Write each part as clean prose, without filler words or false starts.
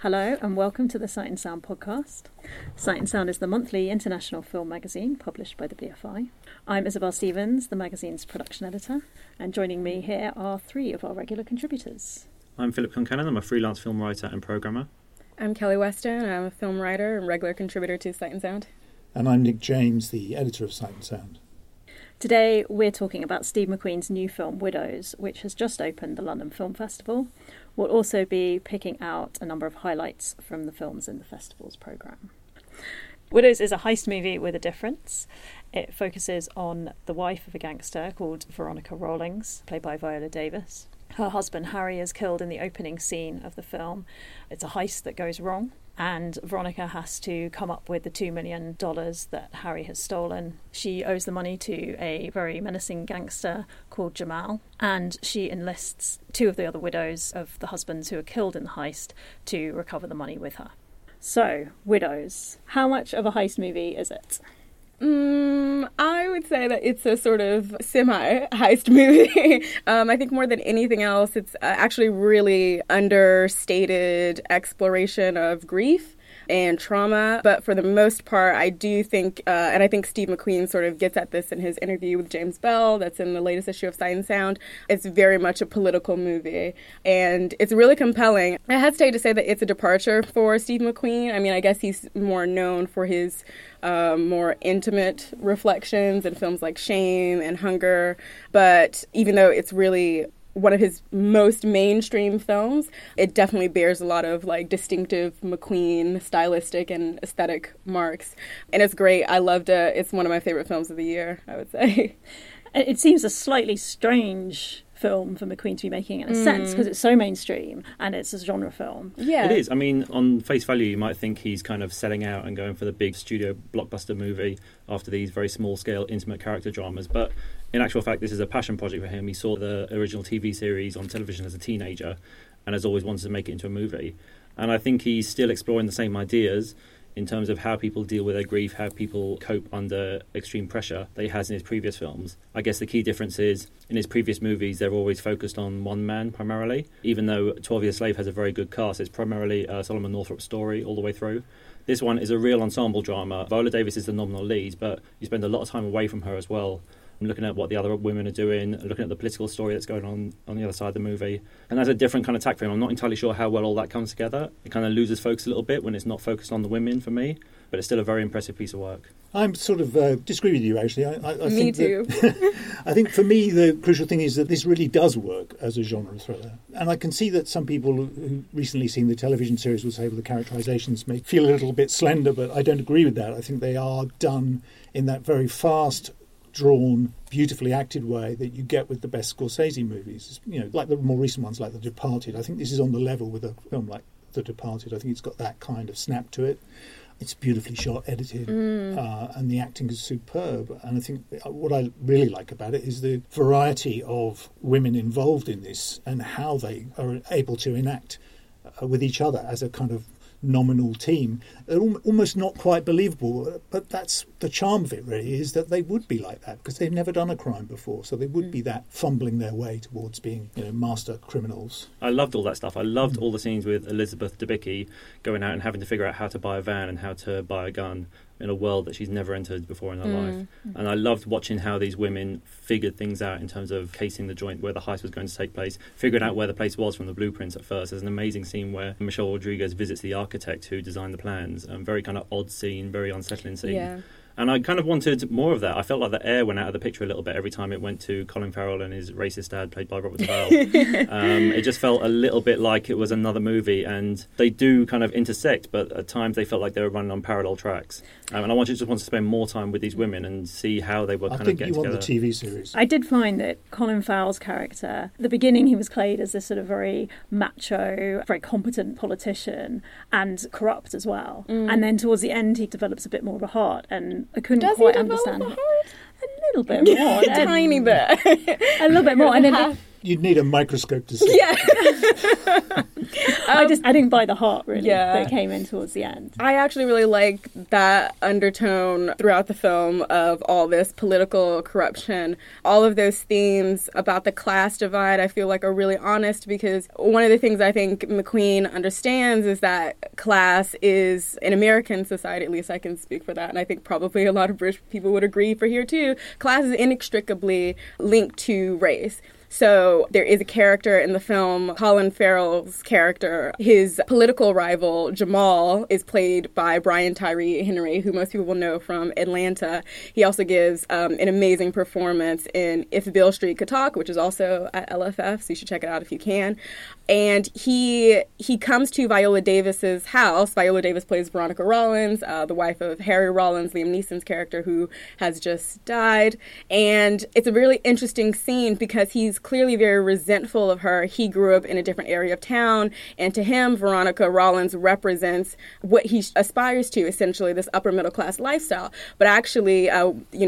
Hello and welcome to the Sight & Sound podcast. Sight & Sound is the monthly international film magazine published by the BFI. I'm Isabel Stevens, the magazine's production editor, and joining me here are three of our regular contributors. I'm Philip Concannon, I'm a freelance film writer and programmer. I'm Kelli Weston, I'm a film writer and regular contributor to Sight & Sound. And I'm Nick James, the editor of Sight & Sound. Today we're talking about Steve McQueen's new film Widows, which has just opened the London Film Festival. We'll also be picking out a number of highlights from the films in the festival's programme. Widows is a heist movie with a difference. It focuses on the wife of a gangster called Veronica Rawlings, played by Viola Davis. Her husband Harry is killed in the opening scene of the film. It's a heist that goes wrong, and Veronica has to come up with the $2 million that Harry has stolen. She owes the money to a very menacing gangster called Jamal, and she enlists two of the other widows of the husbands who are killed in the heist to recover the money with her. So, Widows. How much of a heist movie is it? I would say that it's a sort of semi-heist movie. I think more than anything else, it's actually really understated exploration of grief and trauma. But for the most part, I do think, and I think Steve McQueen sort of gets at this in his interview with James Bell that's in the latest issue of Sight & Sound, it's very much a political movie. And it's really compelling. I hesitate to say that it's a departure for Steve McQueen. I mean, I guess he's more known for his more intimate reflections in films like Shame and Hunger. But even though it's really one of his most mainstream films, it definitely bears a lot of like distinctive McQueen stylistic and aesthetic marks. And it's great. I loved it. It's one of my favorite films of the year, I would say. It seems a slightly strange film for McQueen to be making in a sense, because it's so mainstream and it's a genre film. Yeah, it is. I mean, on face value, you might think he's kind of selling out and going for the big studio blockbuster movie after these very small-scale intimate character dramas, but in actual fact, this is a passion project for him. He saw the original TV series on television as a teenager and has always wanted to make it into a movie. And I think he's still exploring the same ideas in terms of how people deal with their grief, how people cope under extreme pressure that he has in his previous films. I guess the key difference is, in his previous movies, they're always focused on one man, primarily. Even though 12 Years a Slave has a very good cast, it's primarily Solomon Northup's story all the way through. This one is a real ensemble drama. Viola Davis is the nominal lead, but you spend a lot of time away from her as well, looking at what the other women are doing, looking at the political story that's going on the other side of the movie. And that's a different kind of tack for him. I'm not entirely sure how well all that comes together. It kind of loses focus a little bit when it's not focused on the women for me, but it's still a very impressive piece of work. I'm sort of disagree with you, actually. I me think too. That, I think for me the crucial thing is that this really does work as a genre thriller. And I can see that some people who recently seen the television series will say, well, the characterizations may feel a little bit slender, but I don't agree with that. I think they are done in that very fast, drawn, beautifully acted way that you get with the best Scorsese movies, you know, like the more recent ones like The Departed. I think this is on the level with a film like The Departed. I think it's got that kind of snap to it. It's beautifully shot, edited, and the acting is superb. And I think what I really like about it is the variety of women involved in this and how they are able to enact with each other as a kind of nominal team. They're almost not quite believable, but that's the charm of it, really, is that they would be like that because they've never done a crime before, so they would be that fumbling their way towards being, you know, master criminals. I loved all that stuff. I loved all the scenes with Elizabeth Debicki going out and having to figure out how to buy a van and how to buy a gun in a world that she's never entered before in her life. And I loved watching how these women figured things out in terms of casing the joint where the heist was going to take place, figuring out where the place was from the blueprints at first. There's an amazing scene where Michelle Rodriguez visits the architect who designed the plans. Very kind of odd scene, very unsettling scene. Yeah. And I kind of wanted more of that. I felt like the air went out of the picture a little bit every time it went to Colin Farrell and his racist dad, played by Robert Fowle. It just felt a little bit like it was another movie, and they do kind of intersect, but at times they felt like they were running on parallel tracks. And I just wanted to spend more time with these women and see how they were kind of getting together. I think you want the TV series. I did find that Colin Farrell's character, at the beginning he was played as this sort of very macho, very competent politician, and corrupt as well. And then towards the end he develops a bit more of a heart, and I couldn't quite understand it. A little bit more. A tiny bit. A little bit more. And then you'd need a microscope to see. Yeah. I didn't buy the heart, really, that came in towards the end. I actually really like that undertone throughout the film of all this political corruption. All of those themes about the class divide, I feel like, are really honest, because one of the things I think McQueen understands is that class is, in American society at least, I can speak for that, and I think probably a lot of British people would agree for here too, class is inextricably linked to race. So there is a character in the film, Colin Farrell's character. His political rival, Jamal, is played by Brian Tyree Henry, who most people will know from Atlanta. He also gives an amazing performance in If Beale Street Could Talk, which is also at LFF, so you should check it out if you can. And he comes to Viola Davis's house. Viola Davis plays Veronica Rawlings, the wife of Harry Rawlings, Liam Neeson's character, who has just died. And it's a really interesting scene because he's clearly very resentful of her. He grew up in a different area of town, and to him, Veronica Rawlings represents what he aspires to, essentially, this upper middle class lifestyle. But actually,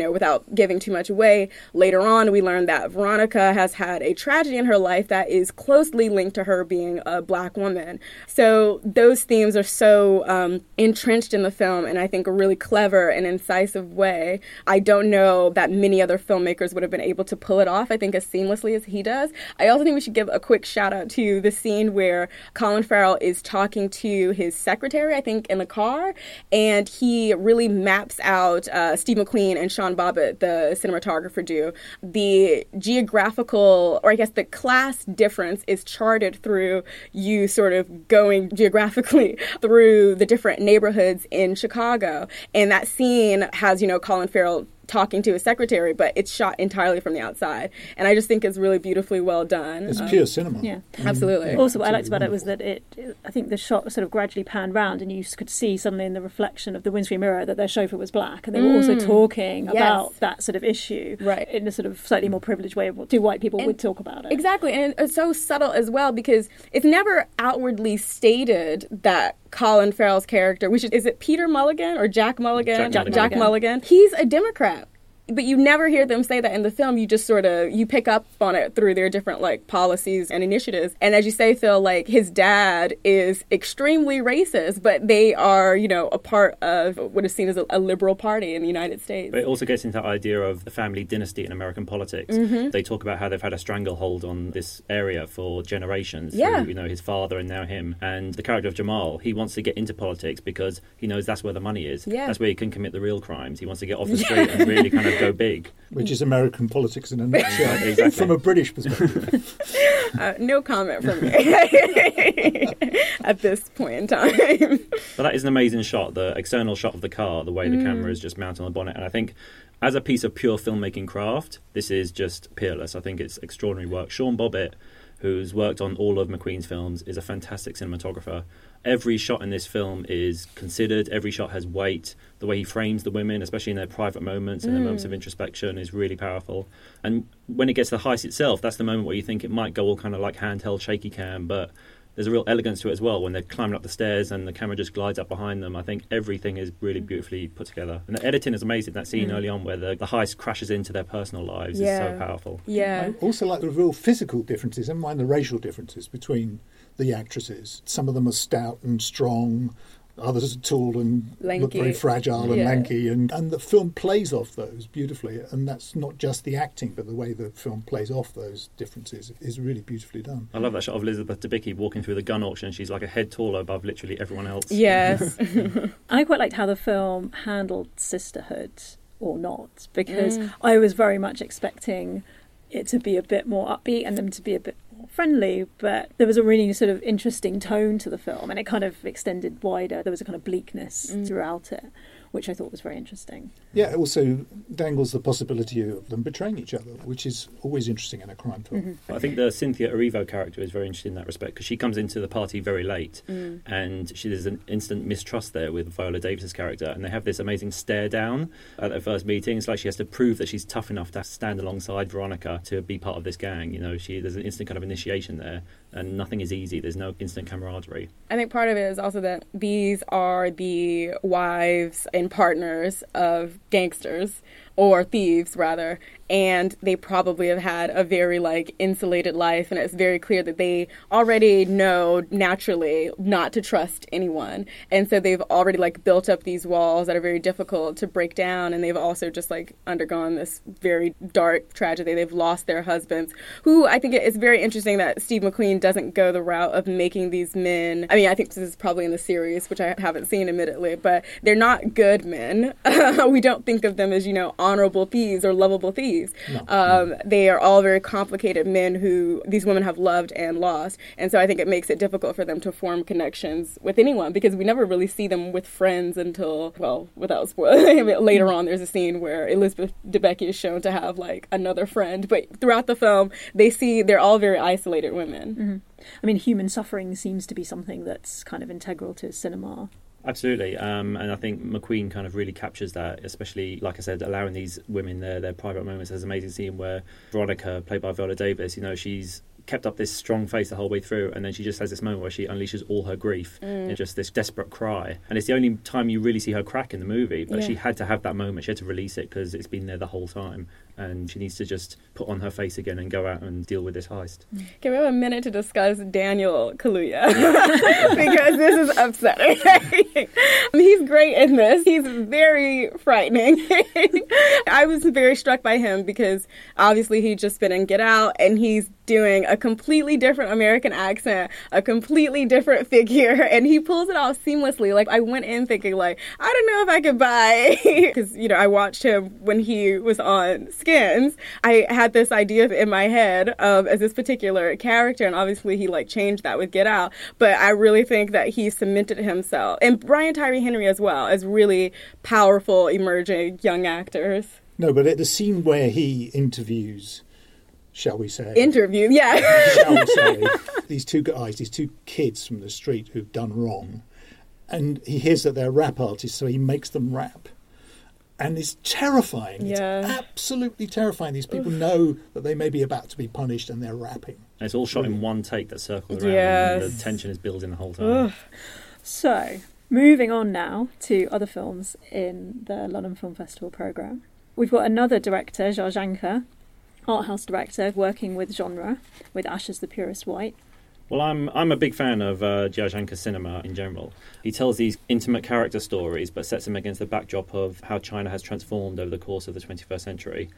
without giving too much away, later on we learn that Veronica has had a tragedy in her life that is closely linked to her being a black woman. So those themes are so entrenched in the film, and I think a really clever and incisive way. I don't know that many other filmmakers would have been able to pull it off, I think, as seamlessly as he does. I also think we should give a quick shout out to the scene where Colin Farrell is talking to his secretary, I think, in the car, and he really maps out, Steve McQueen and Sean Bobbitt, the cinematographer, do. The geographical, or I guess the class difference is charted through you sort of going geographically through the different neighborhoods in Chicago. And that scene has, Colin Farrell talking to his secretary, but it's shot entirely from the outside. And I just think it's really beautifully well done. It's pure cinema. Yeah. Absolutely. Also, what I liked about it was that I think the shot sort of gradually panned round, and you could see suddenly in the reflection of the windscreen mirror that their chauffeur was black, and they were also talking about that sort of issue in a sort of slightly more privileged way of two white people would talk about it. Exactly. And it's so subtle as well, because it's never outwardly stated that Colin Farrell's character, is it Peter Mulligan or Jack Mulligan? Jack Mulligan. He's a Democrat. But you never hear them say that in the film. You just sort of, you pick up on it through their different, policies and initiatives. And as you say, Phil, his dad is extremely racist, but they are, a part of what is seen as a liberal party in the United States. But it also gets into that idea of the family dynasty in American politics. Mm-hmm. They talk about how they've had a stranglehold on this area for generations. Yeah. Through, his father and now him. And the character of Jamal, he wants to get into politics because he knows that's where the money is. Yeah. That's where he can commit the real crimes. He wants to get off the street and really kind of go big. Which is American politics in a nutshell, exactly. From a British perspective. No comment from me at this point in time. But that is an amazing shot, the external shot of the car, the way the camera is just mounted on the bonnet. And I think as a piece of pure filmmaking craft, this is just peerless. I think it's extraordinary work. Sean Bobbitt, who's worked on all of McQueen's films, is a fantastic cinematographer. Every shot in this film is considered. Every shot has weight. The way he frames the women, especially in their private moments and their moments of introspection, is really powerful. And when it gets to the heist itself, that's the moment where you think it might go all kind of like handheld shaky cam, but there's a real elegance to it as well. When they're climbing up the stairs and the camera just glides up behind them, I think everything is really beautifully put together. And the editing is amazing. That scene early on where the heist crashes into their personal lives is so powerful. Yeah. I also like the real physical differences, never mind the racial differences, between the actresses. Some of them are stout and strong, others are tall and lanky. Look very fragile and lanky. And the film plays off those beautifully. And that's not just the acting, but the way the film plays off those differences is really beautifully done. I love that shot of Elizabeth Debicki walking through the gun auction. She's like a head taller above literally everyone else. Yes. I quite liked how the film handled sisterhood, or not, because I was very much expecting it to be a bit more upbeat and them to be a bit friendly, but there was a really sort of interesting tone to the film, and it kind of extended wider. There was a kind of bleakness throughout it, which I thought was very interesting. Yeah, it also dangles the possibility of them betraying each other, which is always interesting in a crime film. Mm-hmm. I think the Cynthia Erivo character is very interesting in that respect, because she comes into the party very late, and there's an instant mistrust there with Viola Davis's character, and they have this amazing stare down at their first meeting. It's like she has to prove that she's tough enough to stand alongside Veronica to be part of this gang. There's an instant kind of initiation there, and nothing is easy. There's no instant camaraderie. I think part of it is also that these are the wives and partners of gangsters or thieves rather, and they probably have had a very insulated life, and it's very clear that they already know naturally not to trust anyone, and so they've already built up these walls that are very difficult to break down, and they've also just undergone this very dark tragedy. They've lost their husbands, who I think it's very interesting that Steve McQueen doesn't go the route of making these men, I mean, I think this is probably in the series, which I haven't seen admittedly, but they're not good men. We don't think of them as honorable thieves or lovable thieves. No. They are all very complicated men who these women have loved and lost. And so I think it makes it difficult for them to form connections with anyone, because we never really see them with friends until, well, without spoiling, later on there's a scene where Elizabeth Debicki is shown to have another friend. But throughout the film, they're all very isolated women. Mm-hmm. I mean, human suffering seems to be something that's kind of integral to cinema. Absolutely, and I think McQueen kind of really captures that, especially, like I said, allowing these women their private moments. There's an amazing scene where Veronica, played by Viola Davis, she's kept up this strong face the whole way through, and then she just has this moment where she unleashes all her grief in just this desperate cry, and it's the only time you really see her crack in the movie, but she had to have that moment. She had to release it because it's been there the whole time, and she needs to just put on her face again and go out and deal with this heist. Can we have a minute to discuss Daniel Kaluuya? Because this is upsetting. He's great in this. He's very frightening. I was very struck by him because obviously he'd just been in Get Out, and he's doing a completely different American accent, a completely different figure, and he pulls it off seamlessly. I went in thinking, I don't know if I could buy, because, I watched him when he was on Skins. I had this idea in my head of as this particular character, and obviously he, changed that with Get Out, but I really think that he cemented himself. And Brian Tyree Henry as well, as really powerful, emerging young actors. No, but at the scene where he interviews... Shall we say, these two kids from the street who've done wrong. And he hears that they're rap artists, so he makes them rap. And it's terrifying. Yeah. It's absolutely terrifying. These people know that they may be about to be punished, and they're rapping. And it's all shot in one take that circles around. Yes. And the tension is building the whole time. Ugh. So, moving on now to other films in the London Film Festival programme. We've got another director, Jia Zhangke, art house director working with genre, with Ash Is the Purest White. Well, I'm a big fan of Jia Zhangke's cinema in general. He tells these intimate character stories, but sets them against the backdrop of how China has transformed over the course of the 21st century.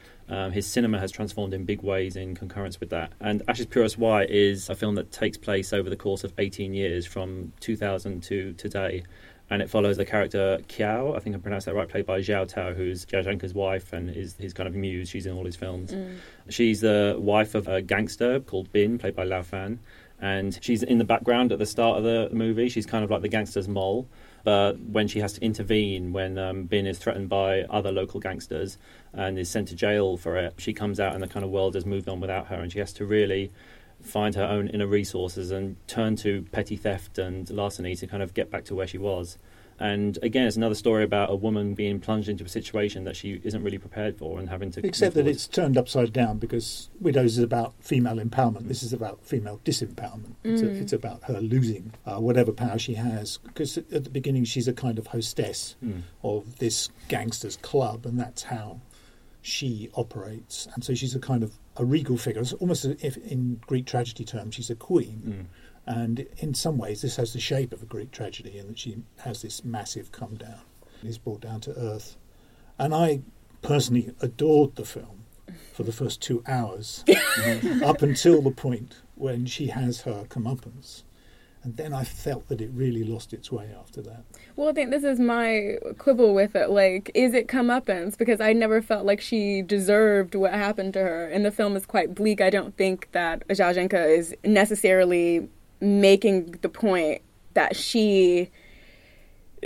His cinema has transformed in big ways in concurrence with that. And Ash Is Purest White is a film that takes place over the course of 18 years, from 2000 to today. And it follows the character Kiao, I think I pronounced that right, played by Xiao Tao, who's Jia Zhangke's wife and is his kind of muse. She's in all his films. Mm. She's the wife of a gangster called Bin, played by Lao Fan. And she's in the background at the start of the movie. She's kind of like the gangster's mole. But when she has to intervene, when Bin is threatened by other local gangsters and is sent to jail for it, she comes out and the kind of world has moved on without her. And she has to really find her own inner resources and turn to petty theft and larceny to kind of get back to where she was. And again, it's another story about a woman being plunged into a situation that she isn't really prepared for and having to... Except that it's turned upside down, because Widows is about female empowerment. This is about female disempowerment. Mm. It's about her losing whatever power she has, because at the beginning she's a kind of hostess of this gangster's club, and that's how she operates. And so she's a kind of a regal figure. It's almost as if in Greek tragedy terms she's a queen. Mm. And in some ways this has the shape of a Greek tragedy, in that she has this massive come down and is brought down to earth. And I personally adored the film for the first 2 hours, up until the point when she has her comeuppance. And then I felt that it really lost its way after that. Well, I think this is my quibble with it. Is it comeuppance? Because I never felt like she deserved what happened to her. And the film is quite bleak. I don't think that Jia Zhangke is necessarily making the point that she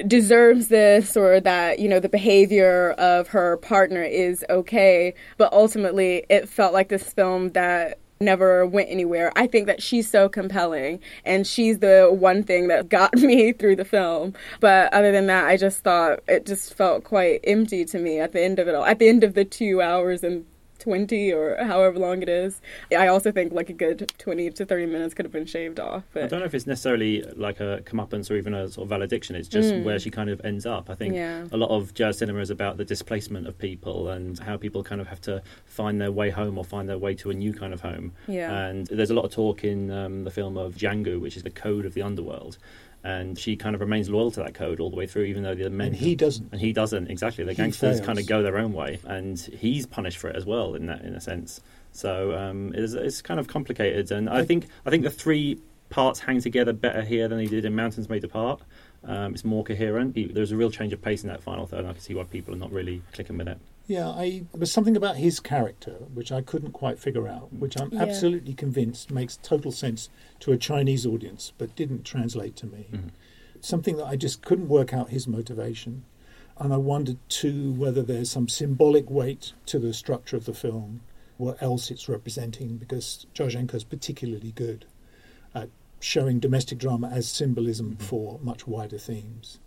deserves this, or that, the behavior of her partner is okay. But ultimately, it felt like this film that never went anywhere. I think that she's so compelling, and she's the one thing that got me through the film. But other than that, I just thought it just felt quite empty to me at the end of it all. At the end of the 2 hours and 20 or however long it is. I also think like a good 20 to 30 minutes could have been shaved off. But I don't know if it's necessarily like a comeuppance or even a sort of valediction. It's just where she kind of ends up. I think a lot of jazz cinema is about the displacement of people and how people kind of have to find their way home or find their way to a new kind of home. Yeah. And there's a lot of talk in the film of Django, which is the code of the underworld. And she kind of remains loyal to that code all the way through, even though the men... And he doesn't. And he doesn't, exactly. The gangsters kind of go their own way, and he's punished for it as well, in a sense. So it's kind of complicated, and I think the three parts hang together better here than they did in Mountains May Depart. It's more coherent. There's a real change of pace in that final third, and I can see why people are not really clicking with it. Yeah, there was something about his character which I couldn't quite figure out, which I'm absolutely convinced makes total sense to a Chinese audience, but didn't translate to me. Mm-hmm. Something that I just couldn't work out his motivation. And I wondered, too, whether there's some symbolic weight to the structure of the film, what else it's representing, because Jia Zhangke is particularly good at showing domestic drama as symbolism for much wider themes.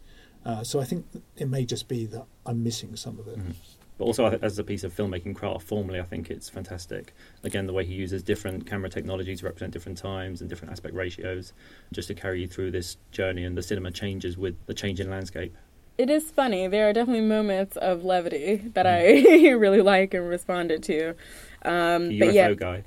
So I think it may just be that I'm missing some of it. Mm-hmm. But also, as a piece of filmmaking craft, formally, I think it's fantastic. Again, the way he uses different camera technology to represent different times and different aspect ratios, just to carry you through this journey, and the cinema changes with the change in landscape. It is funny. There are definitely moments of levity that I really like and responded to. The UFO guy.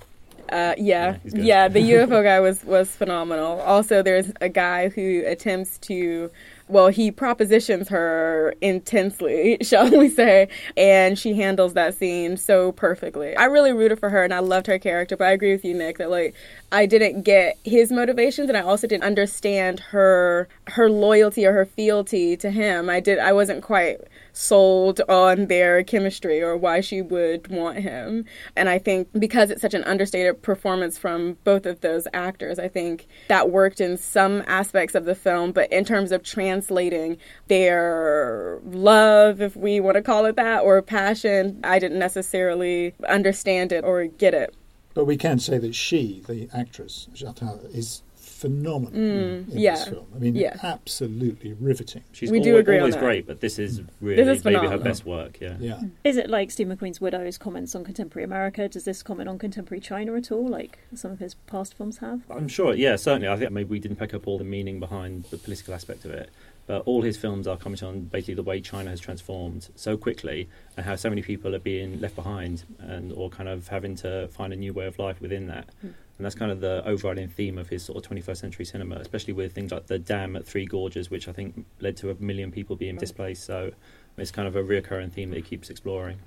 The UFO guy was phenomenal. Also, there's a guy who attempts to... Well, he propositions her intensely, shall we say, and she handles that scene so perfectly. I really rooted for her, and I loved her character, but I agree with you, Nick, that like I didn't get his motivations, and I also didn't understand her loyalty or her fealty to him. I wasn't quite sold on their chemistry or why she would want him. And I think because it's such an understated performance from both of those actors, I think that worked in some aspects of the film, but in terms of translating their love, if we want to call it that, or passion, I didn't necessarily understand it or get it. But we can say that she, the actress, Zhangke, is phenomenal in this film. I mean, absolutely riveting. She's always great, but this is maybe her best work. Yeah. Is it like Steve McQueen's Widows comments on contemporary America? Does this comment on contemporary China at all, like some of his past films have? I'm sure, certainly. I think maybe we didn't pick up all the meaning behind the political aspect of it. But all his films are commenting on basically the way China has transformed so quickly and how so many people are being left behind and or kind of having to find a new way of life within that. Mm. And that's kind of the overriding theme of his sort of 21st century cinema, especially with things like the dam at Three Gorges, which I think led to 1 million people being displaced. So it's kind of a recurring theme that he keeps exploring.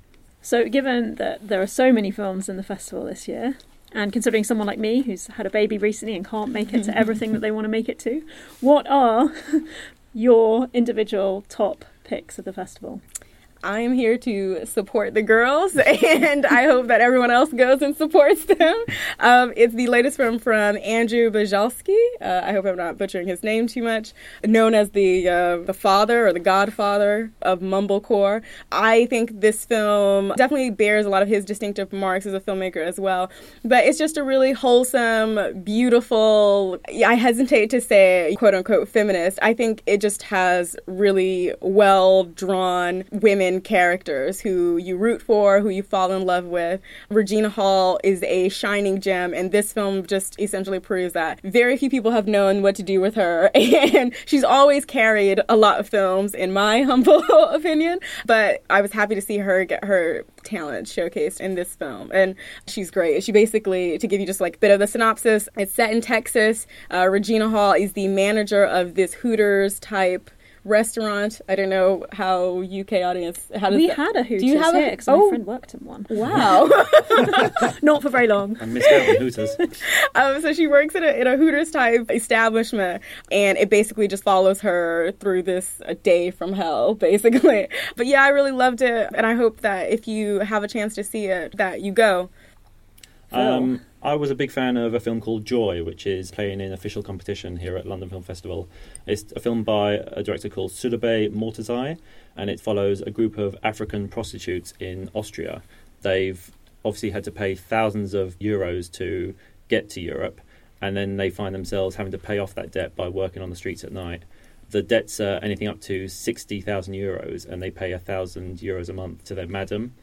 So given that there are so many films in the festival this year, and considering someone like me who's had a baby recently and can't make it to everything that they want to make it to, what are your individual top picks of the festival? I am here to support the girls, and I hope that everyone else goes and supports them. It's the latest film from Andrew Bajalski. I hope I'm not butchering his name too much. Known as the father or the godfather of mumblecore. I think this film definitely bears a lot of his distinctive marks as a filmmaker as well. But it's just a really wholesome, beautiful, I hesitate to say quote-unquote feminist. I think it just has really well-drawn women characters who you root for, who you fall in love with. Regina Hall is a shining gem, and this film just essentially proves that. Very few people have known what to do with her, and she's always carried a lot of films, in my humble opinion, but I was happy to see her get her talent showcased in this film, and she's great. She basically, to give you just like a bit of the synopsis, it's set in Texas. Regina Hall is the manager of this Hooters type restaurant. I don't know how UK audience. How does we that... had a Hooters here because my friend worked in one. Wow, not for very long. I missed out on Hooters. So she works in a Hooters type establishment, and it basically just follows her through this day from hell, basically. But I really loved it, and I hope that if you have a chance to see it, that you go. I was a big fan of a film called Joy, which is playing in official competition here at London Film Festival. It's a film by a director called Sudabe Mortazai, and it follows a group of African prostitutes in Austria. They've obviously had to pay thousands of euros to get to Europe, and then they find themselves having to pay off that debt by working on the streets at night. The debts are anything up to €60,000, and they pay €1,000 a month to their madam.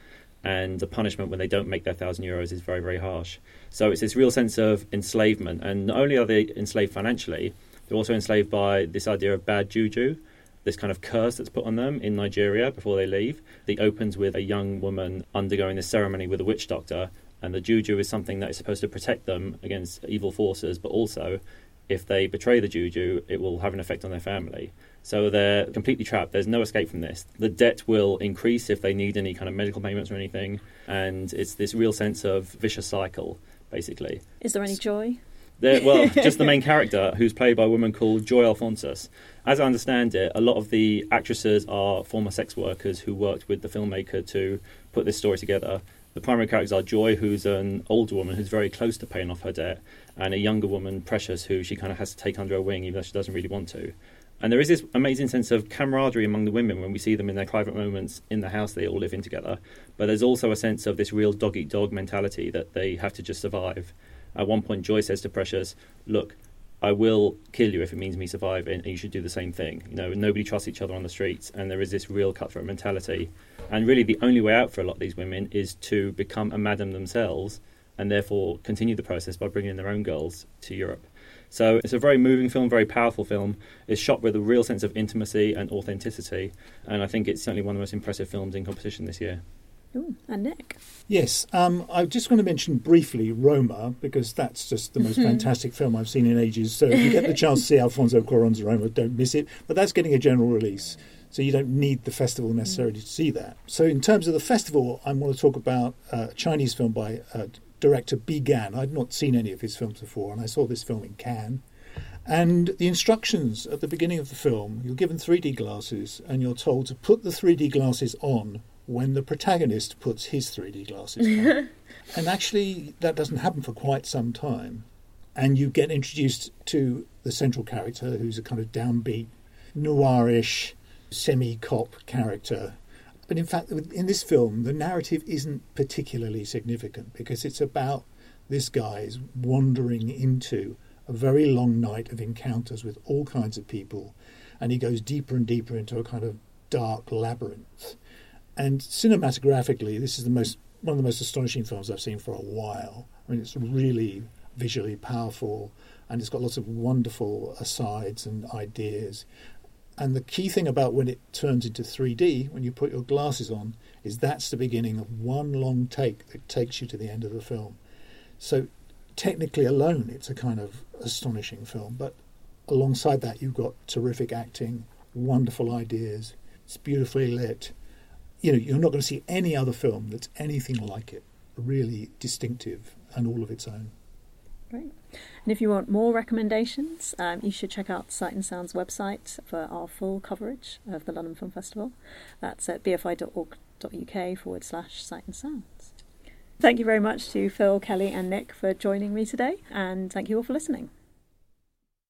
and the punishment when they don't make their €1,000 is very, very harsh. So it's this real sense of enslavement, and not only are they enslaved financially, they're also enslaved by this idea of bad juju, this kind of curse that's put on them in Nigeria before they leave. It opens with a young woman undergoing this ceremony with a witch doctor, and the juju is something that is supposed to protect them against evil forces, but also if they betray the juju, it will have an effect on their family. So they're completely trapped. There's no escape from this. The debt will increase if they need any kind of medical payments or anything, and it's this real sense of vicious cycle, basically. Is there any joy? Well, just the main character, who's played by a woman called Joy Alphonsus. As I understand it, a lot of the actresses are former sex workers who worked with the filmmaker to put this story together. The primary characters are Joy, who's an older woman who's very close to paying off her debt, and a younger woman, Precious, who she kind of has to take under her wing, even though she doesn't really want to. And there is this amazing sense of camaraderie among the women when we see them in their private moments in the house they all live in together. But there's also a sense of this real dog-eat-dog mentality that they have to just survive. At one point, Joy says to Precious, look, I will kill you if it means me surviving, and you should do the same thing. You know, nobody trusts each other on the streets, and there is this real cutthroat mentality. And really the only way out for a lot of these women is to become a madam themselves and therefore continue the process by bringing their own girls to Europe. So it's a very moving film, very powerful film. It's shot with a real sense of intimacy and authenticity, and I think it's certainly one of the most impressive films in competition this year. Ooh, and Nick? Yes, I just want to mention briefly Roma, because that's just the most fantastic film I've seen in ages. So if you get the chance to see Alfonso Cuarón's Roma, don't miss it. But that's getting a general release, so you don't need the festival necessarily to see that. So in terms of the festival, I want to talk about a Chinese film by director Bi Gan. I'd not seen any of his films before, and I saw this film in Cannes. And the instructions at the beginning of the film, you're given 3D glasses, and you're told to put the 3D glasses on when the protagonist puts his 3D glasses on. And actually, that doesn't happen for quite some time. And you get introduced to the central character, who's a kind of downbeat, noirish, semi-cop character. But in fact, in this film, the narrative isn't particularly significant because it's about this guy's wandering into a very long night of encounters with all kinds of people, and he goes deeper and deeper into a kind of dark labyrinth. And cinematographically, this is one of the most astonishing films I've seen for a while. I mean, it's really visually powerful, and it's got lots of wonderful asides and ideas. And the key thing about when it turns into 3D, when you put your glasses on, is that's the beginning of one long take that takes you to the end of the film. So technically alone, it's a kind of astonishing film. But alongside that, you've got terrific acting, wonderful ideas. It's beautifully lit. You know, you're not going to see any other film that's anything like it, really distinctive and all of its own. Right. And if you want more recommendations, you should check out Sight and Sound's website for our full coverage of the London Film Festival. That's at bfi.org.uk/Sight and Sounds. Thank you very much to Phil, Kelly and Nick for joining me today, and thank you all for listening.